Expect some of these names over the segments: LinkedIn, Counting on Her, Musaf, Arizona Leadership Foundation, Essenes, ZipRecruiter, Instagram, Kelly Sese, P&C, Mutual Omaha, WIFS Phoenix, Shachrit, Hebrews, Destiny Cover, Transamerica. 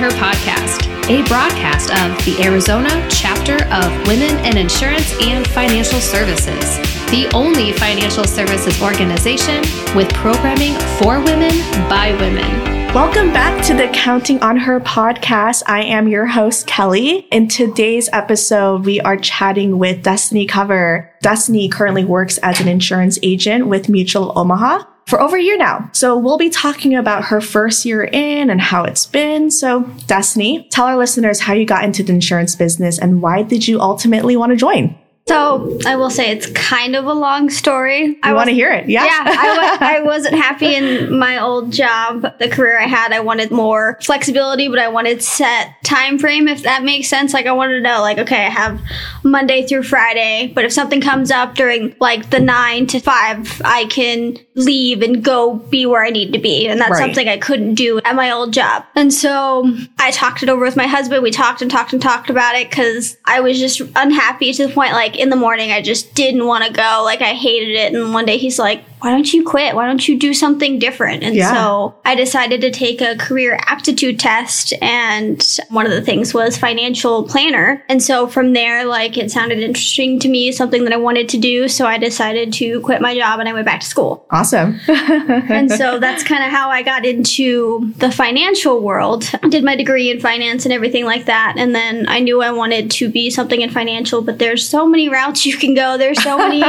Her podcast, a broadcast of the Arizona chapter of Women in Insurance and Financial Services, the only financial services organization with programming for women by women. Welcome back to the Counting on Her podcast. I am your host, Kelly. In today's episode, we are chatting with Destiny Cover. Destiny currently works as an insurance agent with Mutual Omaha for over a year now. So we'll be talking about her first year in and how it's been. So Destiny, tell our listeners how you got into the insurance business and why did you ultimately want to join? So I will say it's kind of a long story. I want to hear it. Yeah. I wasn't happy in my old job. The career I had, I wanted more flexibility, but I wanted set time frame, if that makes sense. Like I wanted to know, like, okay, I have Monday through Friday, but if something comes up during like the 9 to 5, I can leave and go be where I need to be. And that's something I couldn't do at my old job. And so I talked it over with my husband. We talked about it because I was just unhappy to the point, like, in the morning, I just didn't want to go. Like, I hated it. And one day he's like, why don't you quit? Why don't you do something different? And so I decided to take a career aptitude test. And one of the things was financial planner. And so from there, like, it sounded interesting to me, something that I wanted to do. So I decided to quit my job and I went back to school. Awesome. And so that's kind of how I got into the financial world. I did my degree in finance and everything like that. And then I knew I wanted to be something in financial, but there's so many routes you can go. There's so many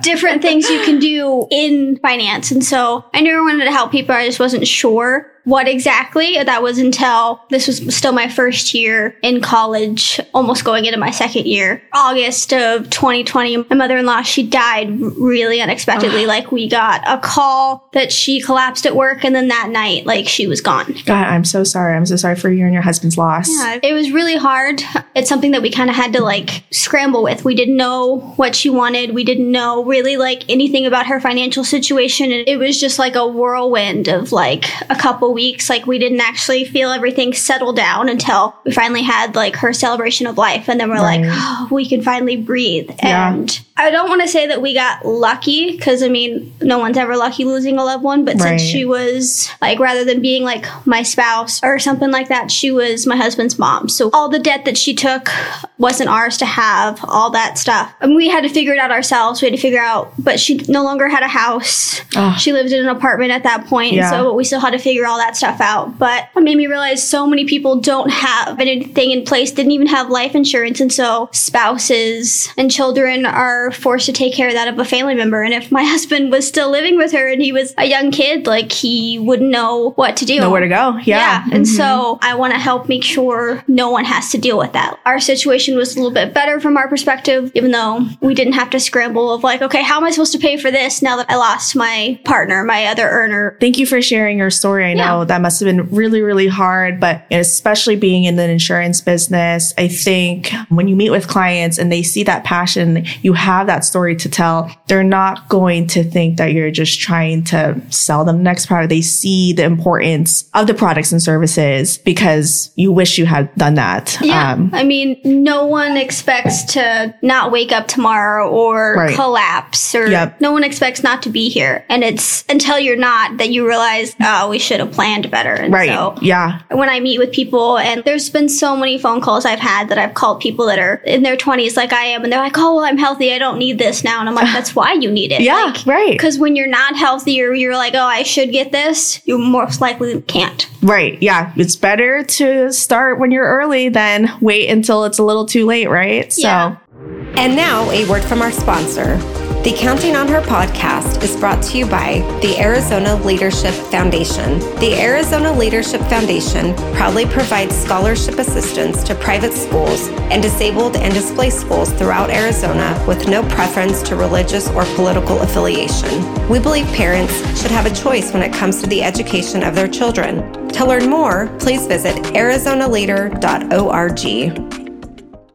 different things you can do in finance. And so I knew I wanted to help people. I just wasn't sure what exactly. That was until this was still my first year in college, almost going into my second year. August of 2020, my mother-in-law, she died really unexpectedly. Oh. Like, we got a call that she collapsed at work. And then that night, like, she was gone. God, I'm so sorry. I'm so sorry for you and your husband's loss. Yeah, it was really hard. It's something that we kind of had to, like, scramble with. We didn't know what she wanted. We didn't know really, like, anything about her financial situation. And it was just like a whirlwind of, like, a couple weeks. Like, we didn't actually feel everything settle down until we finally had, like, her celebration of life. And then we're like, oh, we can finally breathe. Yeah. And I don't want to say that we got lucky because, I mean, no one's ever lucky losing a loved one. But since she was, like, rather than being, like, my spouse or something like that, she was my husband's mom. So all the debt that she took wasn't ours to have, all that stuff. And we had to figure it out ourselves. We had to figure out, but she no longer had a house. Oh. She lived in an apartment at that point. Yeah. So we still had to figure all that stuff out. But it made me realize so many people don't have anything in place, didn't even have life insurance. And so spouses and children are forced to take care of that of a family member. And if my husband was still living with her and he was a young kid, like, he wouldn't know what to do. Nowhere to go. Yeah. Mm-hmm. And so I want to help make sure no one has to deal with that. Our situation was a little bit better from our perspective, even though we didn't have to scramble of, like, okay, how am I supposed to pay for this now that I lost my partner, my other earner? Thank you for sharing your story. I know that must have been really, really hard, but especially being in the insurance business, I think when you meet with clients and they see that passion you have that story to tell, they're not going to think that you're just trying to sell them the next product. They see the importance of the products and services because you wish you had done that. Yeah. I mean, no one expects to not wake up tomorrow or collapse or no one expects not to be here. And it's until you're not that you realize, oh, we should have planned better. And so when I meet with people, and there's been so many phone calls I've had that I've called people that are in their 20s like I am, and they're like, oh, well, I'm healthy. I don't need this now. And I'm like, that's why you need it. Yeah, like, right. Because when you're not healthy or you're like, oh, I should get this, you most likely can't. Right. Yeah. It's better to start when you're early than wait until it's a little too late, right? Yeah. So. And now a word from our sponsor. The Counting on Her podcast is brought to you by the Arizona Leadership Foundation. The Arizona Leadership Foundation proudly provides scholarship assistance to private schools and disabled and displaced schools throughout Arizona with no preference to religious or political affiliation. We believe parents should have a choice when it comes to the education of their children. To learn more, please visit arizonaleader.org.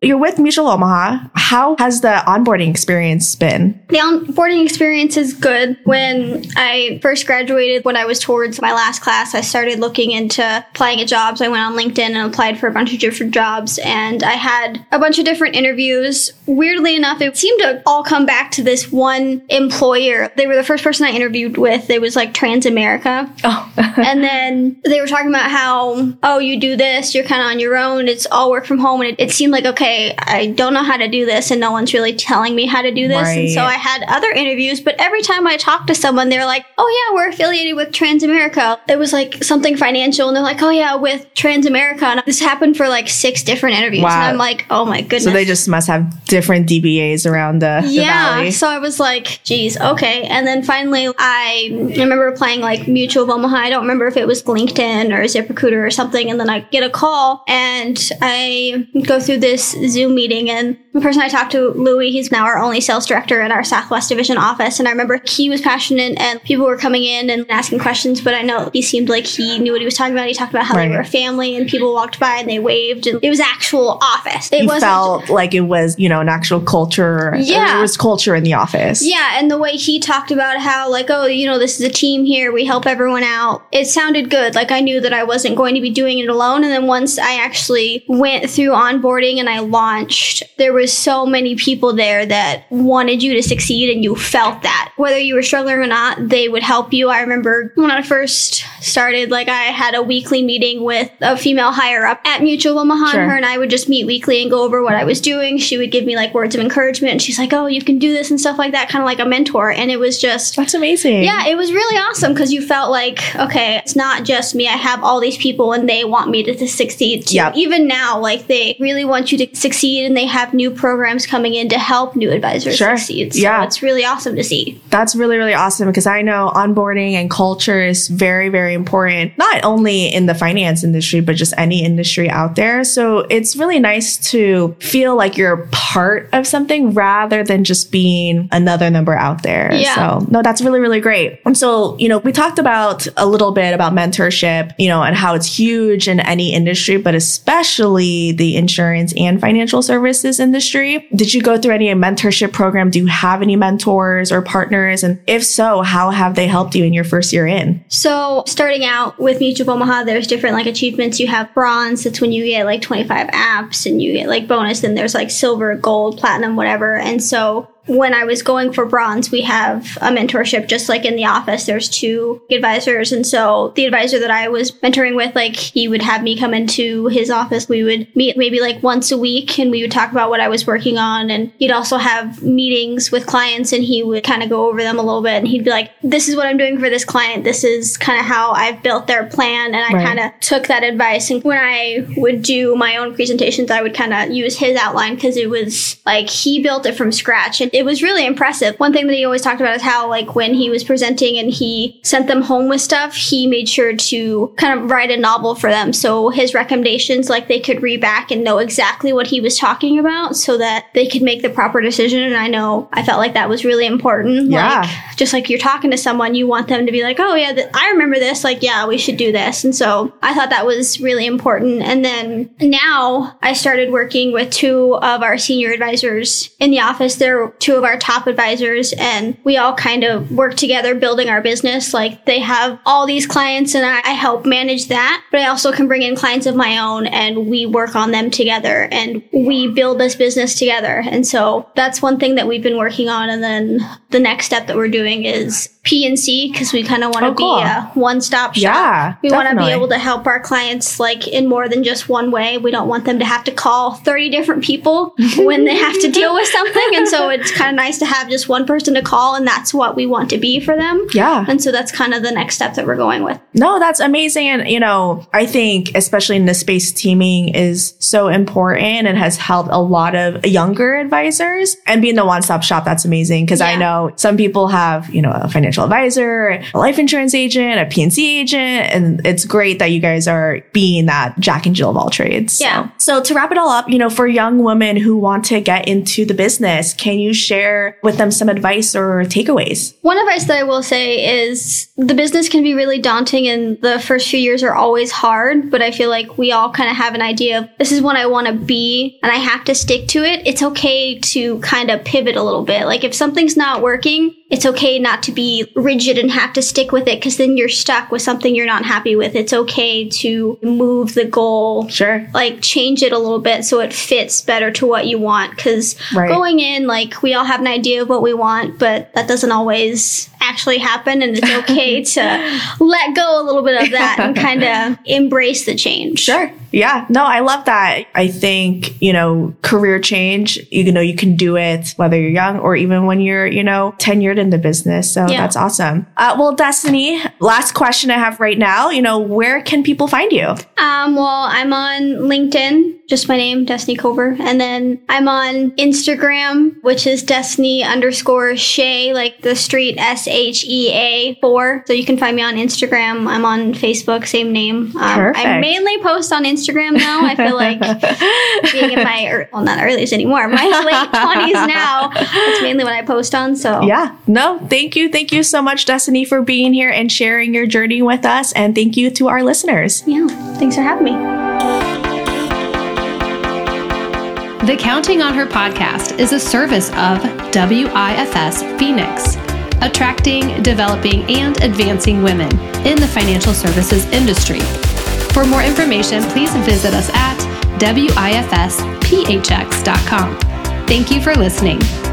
You're with Mutual Omaha. How has the onboarding experience been? The onboarding experience is good. When I first graduated, when I was towards my last class, I started looking into applying at jobs. I went on LinkedIn and applied for a bunch of different jobs, and I had a bunch of different interviews. Weirdly enough, it seemed to all come back to this one employer. They were the first person I interviewed with. It was like Transamerica. Oh. And then they were talking about how, oh, you do this, you're kind of on your own. It's all work from home. And it seemed like, okay, I don't know how to do this, and no one's really telling me how to do this. Right. And so I had other interviews, but every time I talked to someone, they're like, oh yeah, we're affiliated with Transamerica. It was like something financial. And they're like, oh yeah, with Transamerica. And this happened for like 6 different interviews. Wow. And I'm like, oh my goodness. So they just must have different DBAs around the valley. Yeah. So I was like, geez, okay. And then finally, I remember applying like Mutual Omaha. I don't remember if it was LinkedIn or ZipRecruiter or something. And then I get a call and I go through this Zoom meeting, and the person I talked to, Louis, he's now our only sales director in our Southwest Division office. And I remember he was passionate and people were coming in and asking questions, but I know he seemed like he knew what he was talking about. He talked about how they were a family and people walked by and they waved, and it was actual office. It felt like it was, you know, an actual culture. Yeah. There was culture in the office. Yeah. And the way he talked about how like, oh, you know, this is a team here. We help everyone out. It sounded good. Like I knew that I wasn't going to be doing it alone. And then once I actually went through onboarding and I launched, there was so many people there that wanted you to succeed, and you felt that. Whether you were struggling or not, they would help you. I remember when I first started, like I had a weekly meeting with a female higher up at Mutual Omaha. Sure. Her and I would just meet weekly and go over what I was doing. She would give me like words of encouragement, and she's like, oh, you can do this and stuff like that, kind of like a mentor. And it was just... That's amazing. Yeah, it was really awesome because you felt like, okay, it's not just me. I have all these people and they want me to succeed too. Yep. Even now, like they really want you to succeed, and they have new programs coming in to help new advisors succeed. So yeah. It's really awesome to see. That's really, really awesome, because I know onboarding and culture is very, very important, not only in the finance industry, but just any industry out there. So it's really nice to feel like you're part of something rather than just being another number out there. Yeah. So no, that's really, really great. And so, you know, we talked about a little bit about mentorship, you know, and how it's huge in any industry, but especially the insurance and financial services industry. Did you go through any mentorship program? Do you have any mentors or partners? And if so, how have they helped you in your first year in? So starting out with Mutual Omaha, there's different like achievements. You have bronze. That's when you get like 25 apps and you get like bonus. Then there's like silver, gold, platinum, whatever. And so when I was going for bronze, we have a mentorship just like in the office. There's 2 advisors. And so the advisor that I was mentoring with, like he would have me come into his office. We would meet maybe like once a week, and we would talk about what I was working on. And he'd also have meetings with clients, and he would kind of go over them a little bit. And he'd be like, this is what I'm doing for this client. This is kind of how I've built their plan. And I kind of took that advice. And when I would do my own presentations, I would kind of use his outline, because it was like he built it from scratch. And it was really impressive. One thing that he always talked about is how, like, when he was presenting and he sent them home with stuff, he made sure to kind of write a novel for them. So his recommendations, like, they could read back and know exactly what he was talking about so that they could make the proper decision. And I know I felt like that was really important. Yeah. Like, just like you're talking to someone, you want them to be like, oh, yeah, I remember this. Like, yeah, we should do this. And so I thought that was really important. And then now I started working with 2 of our senior advisors in the office. They're 2 of our top advisors, and we all kind of work together building our business. Like they have all these clients, and I help manage that, but I also can bring in clients of my own, and we work on them together, and we build this business together. And so that's one thing that we've been working on. And then the next step that we're doing is P&C, because we kind of want to be a one-stop shop. Yeah, we want to be able to help our clients like in more than just one way. We don't want them to have to call 30 different people when they have to deal with something. And so it's kind of nice to have just one person to call, and that's what we want to be for them. Yeah. And so that's kind of the next step that we're going with. No, that's amazing. And, you know, I think especially in this space, teaming is so important and has helped a lot of younger advisors. And being the one-stop shop, that's amazing, because I know some people have, you know, a financial financial advisor, a life insurance agent, a P&C agent. And it's great that you guys are being that Jack and Jill of all trades. Yeah. So to wrap it all up, you know, for young women who want to get into the business, can you share with them some advice or takeaways? One advice that I will say is the business can be really daunting and the first few years are always hard, but I feel like we all kind of have an idea of this is what I want to be and I have to stick to it. It's okay to kind of pivot a little bit. Like if something's not working, it's okay not to be rigid and have to stick with it because then you're stuck with something you're not happy with. It's okay to move the goal. Sure. Like change it a little bit so it fits better to what you want. Because going in, like we all have an idea of what we want, but that doesn't always actually happen. And it's okay to let go a little bit of that and kind of embrace the change. Sure. Yeah. No, I love that. I think, you know, career change, you know, you can do it whether you're young or even when you're, you know, tenured in the business. So that's awesome. Well, Destiny, last question I have right now, you know, where can people find you? Well, I'm on LinkedIn. Just my name, Destiny Cover. And then I'm on Instagram, which is Destiny_Shea, like the street SHEA4. So you can find me on Instagram. I'm on Facebook, same name. I mainly post on Instagram now. I feel like being in my, well, not earliest anymore, my late 20s now. That's mainly what I post on. So yeah, no, thank you. Thank you so much, Destiny, for being here and sharing your journey with us. And thank you to our listeners. Yeah, thanks for having me. The Counting on Her podcast is a service of WIFS Phoenix, attracting, developing, and advancing women in the financial services industry. For more information, please visit us at WIFSPHX.com. Thank you for listening.